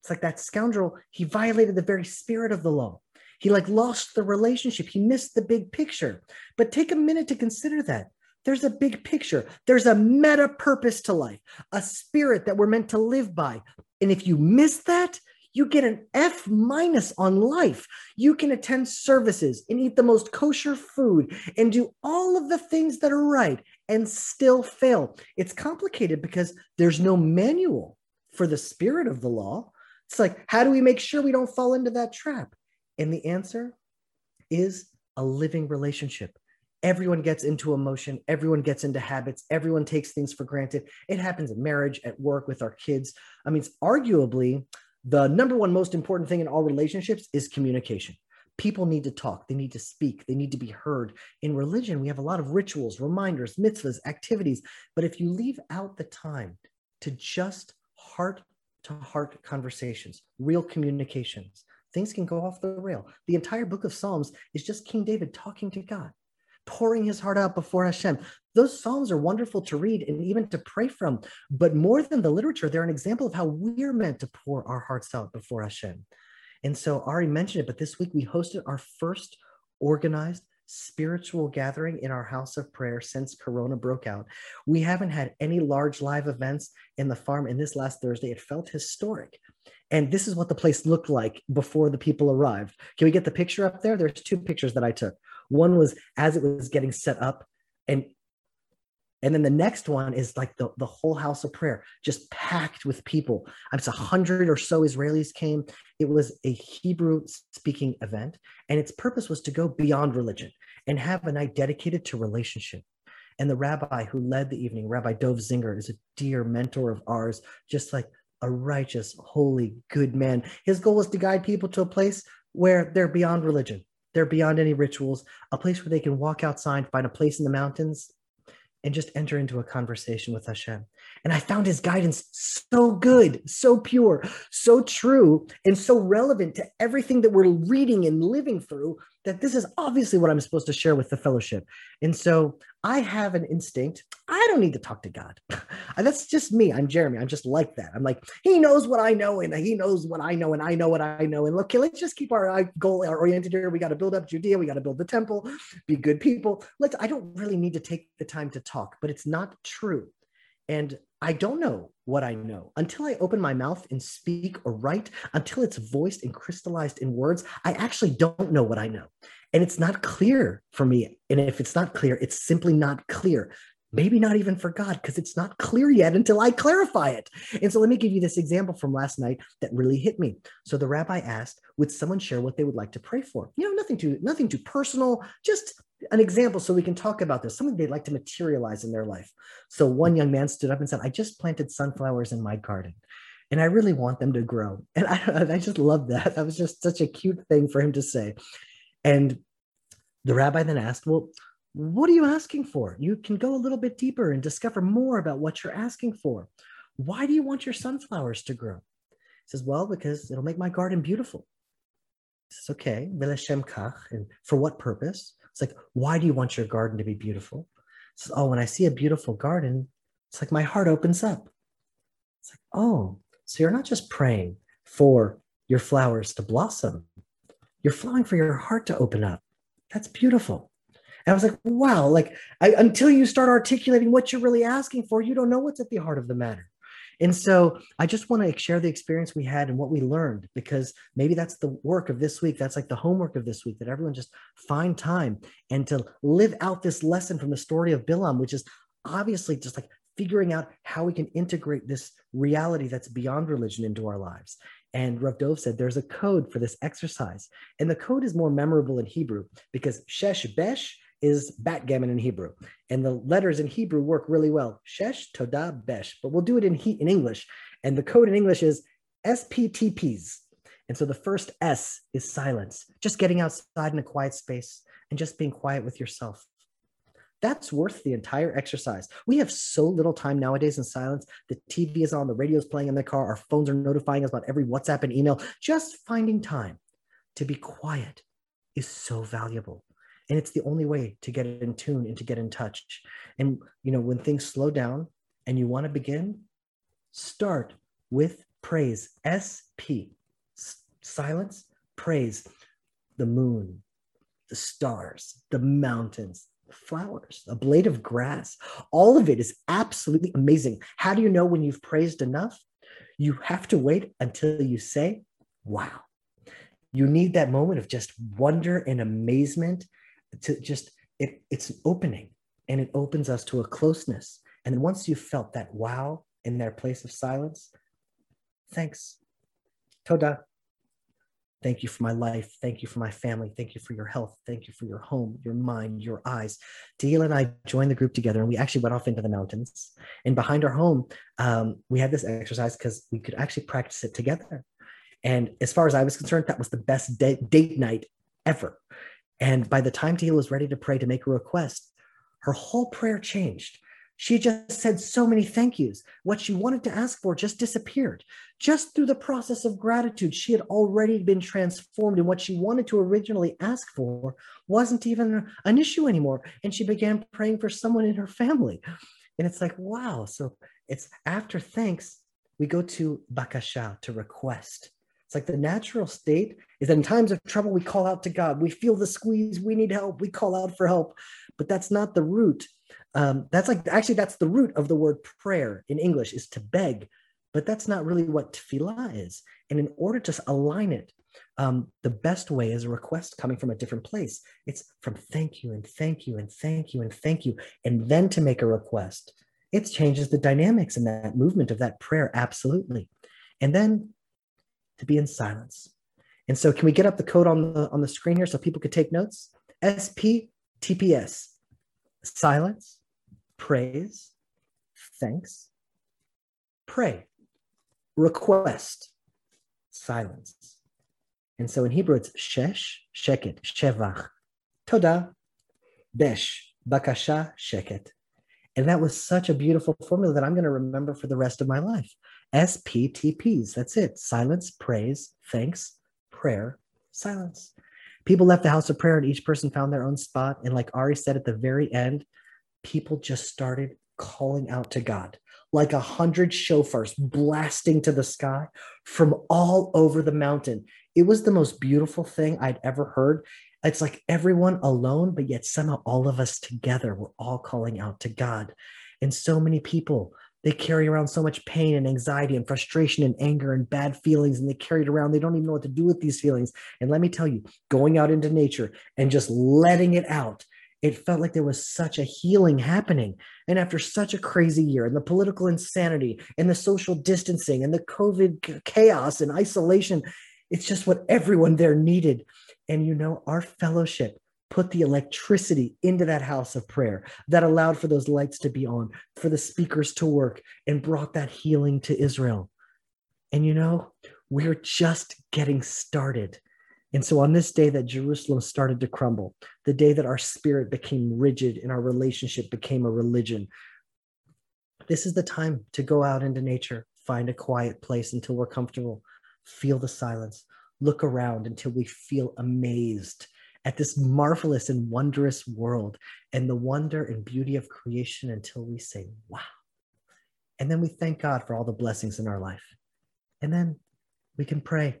It's like that scoundrel, he violated the very spirit of the law. He like lost the relationship. He missed the big picture. But take a minute to consider that. There's a big picture. There's a meta purpose to life, a spirit that we're meant to live by. And if you miss that, you get an F minus on life. You can attend services and eat the most kosher food and do all of the things that are right and still fail. It's complicated because there's no manual for the spirit of the law. It's like, how do we make sure we don't fall into that trap? And the answer is a living relationship. Everyone gets into emotion. Everyone gets into habits. Everyone takes things for granted. It happens in marriage, at work, with our kids. I mean, it's arguably the number one most important thing in all relationships is communication. People need to talk. They need to speak. They need to be heard. In religion, we have a lot of rituals, reminders, mitzvahs, activities. But if you leave out the time to just heart-to-heart conversations, real communications, things can go off the rail. The entire book of Psalms is just King David talking to God, pouring his heart out before Hashem. Those Psalms are wonderful to read and even to pray from, but more than the literature, they're an example of how we're meant to pour our hearts out before Hashem. And so Ari mentioned it, but this week we hosted our first organized spiritual gathering in our house of prayer since Corona broke out. We haven't had any large live events in the farm, and this last Thursday, it felt historic. And this is what the place looked like before the people arrived. Can we get the picture up there? There's two pictures that I took. One was as it was getting set up, and and then the next one is like the, the whole house of prayer, just packed with people. It's a hundred or so Israelis came. It was a Hebrew-speaking event, and its purpose was to go beyond religion and have a night dedicated to relationship. And the rabbi who led the evening, Rabbi Dov Zinger, is a dear mentor of ours, just like a righteous, holy, good man. His goal is to guide people to a place where they're beyond religion. They're beyond any rituals, a place where they can walk outside, find a place in the mountains, and just enter into a conversation with Hashem. And I found his guidance so good, so pure, so true, and so relevant to everything that we're reading and living through, that this is obviously what I'm supposed to share with the fellowship. And so I have an instinct. I don't need to talk to God. That's just me. I'm Jeremy. I'm just like that. I'm like, he knows what I know, and he knows what I know, and I know what I know. And okay, let's just keep our goal our oriented here. We got to build up Judea. We got to build the temple, be good people. Let's, I don't really need to take the time to talk, but it's not true. And I don't know what I know until I open my mouth and speak or write, until it's voiced and crystallized in words. I actually don't know what I know. And it's not clear for me. And if it's not clear, it's simply not clear. Maybe not even for God, because it's not clear yet until I clarify it. And so let me give you this example from last night that really hit me. So the rabbi asked, would someone share what they would like to pray for? You know, nothing too, nothing too personal, just an example so we can talk about this, something they'd like to materialize in their life. So one young man stood up and said, I just planted sunflowers in my garden, and I really want them to grow. And I, and I just love that. That was just such a cute thing for him to say. And the rabbi then asked, well, what are you asking for? You can go a little bit deeper and discover more about what you're asking for. Why do you want your sunflowers to grow? He says, well, because it'll make my garden beautiful. He says, okay, v'leshem kach, and for what purpose? It's like, why do you want your garden to be beautiful? He says, oh, when I see a beautiful garden, it's like my heart opens up. It's like, oh, so you're not just praying for your flowers to blossom. You're flowing for your heart to open up. That's beautiful. And I was like, wow, like I, until you start articulating what you're really asking for, you don't know what's at the heart of the matter. And so I just want to share the experience we had and what we learned, because maybe that's the work of this week. That's like the homework of this week, that everyone just find time and to live out this lesson from the story of Bilam, which is obviously just like figuring out how we can integrate this reality that's beyond religion into our lives. And Rav Dov said, there's a code for this exercise. And the code is more memorable in Hebrew, because shesh besh is backgammon in Hebrew. And the letters in Hebrew work really well. Shesh, toda, besh. But we'll do it in he- in English. And the code in English is S P T Ps. And so the first S is silence. Just getting outside in a quiet space and just being quiet with yourself. That's worth the entire exercise. We have so little time nowadays in silence. The T V is on, the radio's playing in the car, our phones are notifying us about every WhatsApp and email. Just finding time to be quiet is so valuable. And it's the only way to get in tune and to get in touch. And, you know, when things slow down and you want to begin, start with praise. S P. Silence, praise. The moon, the stars, the mountains, the flowers, a blade of grass. All of it is absolutely amazing. How do you know when you've praised enough? You have to wait until you say, wow. You need that moment of just wonder and amazement. To just, it, it's an opening, and it opens us to a closeness. And then once you've felt that wow in their place of silence, thanks. Toda. Thank you for my life. Thank you for my family. Thank you for your health. Thank you for your home, your mind, your eyes. Tehila and I joined the group together, and we actually went off into the mountains. And behind our home, um, we had this exercise because we could actually practice it together. And as far as I was concerned, that was the best day, date night ever. And by the time Tehillah was ready to pray, to make a request, her whole prayer changed. She just said so many thank yous. What she wanted to ask for just disappeared. Just through the process of gratitude, she had already been transformed, and what she wanted to originally ask for wasn't even an issue anymore. And she began praying for someone in her family. And it's like, wow. So it's after thanks, we go to bakasha, to request. It's like the natural state is that in times of trouble, we call out to God. We feel the squeeze. We need help. We call out for help. But that's not the root. Um, that's like, actually, that's the root of the word prayer in English, is to beg. But that's not really what tefillah is. And in order to align it, um, the best way is a request coming from a different place. It's from thank you and thank you and thank you and thank you. And then to make a request, it changes the dynamics in that movement of that prayer. Absolutely. And then to be in silence. And so can we get up the code on the, on the screen here so people could take notes? S P T P S. Silence, praise, thanks, pray, request, silence. And so in Hebrew, it's shesh, sheket, shevach, toda, besh, bakasha, sheket. And that was such a beautiful formula that I'm going to remember for the rest of my life. S P T Ps, that's it. Silence, praise, thanks, prayer, silence. People left the house of prayer and each person found their own spot. And like Ari said at the very end, people just started calling out to God, like a hundred shofars blasting to the sky from all over the mountain. It was the most beautiful thing I'd ever heard. It's like everyone alone, but yet somehow all of us together, we're all calling out to God. And so many people, they carry around so much pain and anxiety and frustration and anger and bad feelings, and they carry it around. They don't even know what to do with these feelings. And let me tell you, going out into nature and just letting it out, it felt like there was such a healing happening. And after such a crazy year and the political insanity and the social distancing and the COVID chaos and isolation, it's just what everyone there needed. And you know, our fellowship put the electricity into that house of prayer that allowed for those lights to be on, for the speakers to work, and brought that healing to Israel. And you know, we're just getting started. And so on this day that Jerusalem started to crumble, the day that our spirit became rigid and our relationship became a religion, this is the time to go out into nature, find a quiet place until we're comfortable, feel the silence, look around until we feel amazed at this marvelous and wondrous world and the wonder and beauty of creation until we say, wow. And then we thank God for all the blessings in our life. And then we can pray,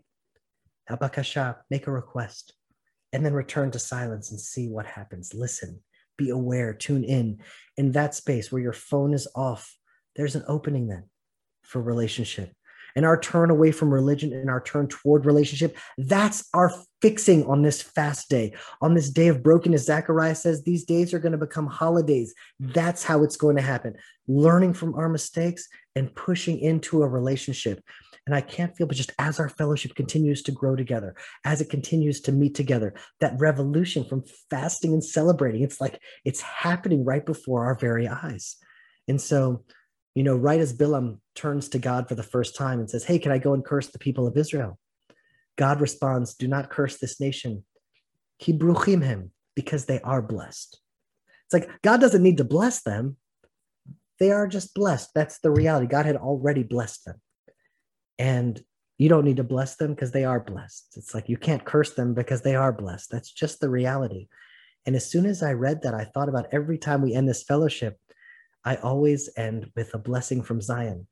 habakasha, make a request, and then return to silence and see what happens. Listen, be aware, tune in. In that space where your phone is off, there's an opening then for relationship. And our turn away from religion and our turn toward relationship, that's our fixing on this fast day. On this day of brokenness, Zechariah says these days are going to become holidays. That's how it's going to happen. Learning from our mistakes and pushing into a relationship. And I can't feel, but just as our fellowship continues to grow together, as it continues to meet together, that revolution from fasting and celebrating, it's like it's happening right before our very eyes. And so, you know, right as Bilam turns to God for the first time and says, hey, can I go and curse the people of Israel? God responds, do not curse this nation. Ki bruchim him, because they are blessed. It's like, God doesn't need to bless them. They are just blessed. That's the reality. God had already blessed them. And you don't need to bless them because they are blessed. It's like, you can't curse them because they are blessed. That's just the reality. And as soon as I read that, I thought about every time we end this fellowship, I always end with a blessing from Zion.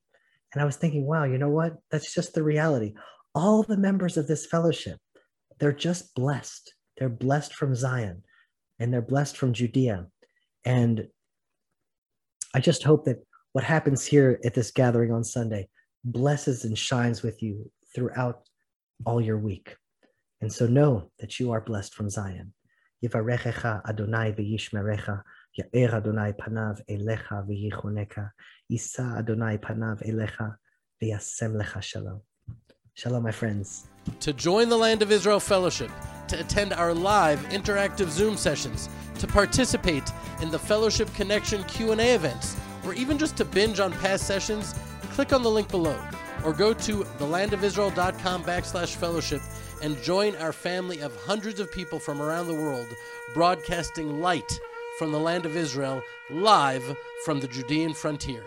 And I was thinking, wow, you know what? That's just the reality. All the members of this fellowship, they're just blessed. They're blessed from Zion and they're blessed from Judea. And I just hope that what happens here at this gathering on Sunday blesses and shines with you throughout all your week. And so know that you are blessed from Zion. Yivarechecha Adonai v'yishmerecha. Ya'er Adonai panav elecha v'yichoneka. Yisa Adonai panav elecha v'yasem lecha shalom. Shalom, my friends. To join the Land of Israel Fellowship, to attend our live interactive Zoom sessions, to participate in the Fellowship Connection Q and A events, or even just to binge on past sessions, click on the link below or go to thelandofisrael.com backslash fellowship and join our family of hundreds of people from around the world broadcasting light from the Land of Israel, live from the Judean frontier.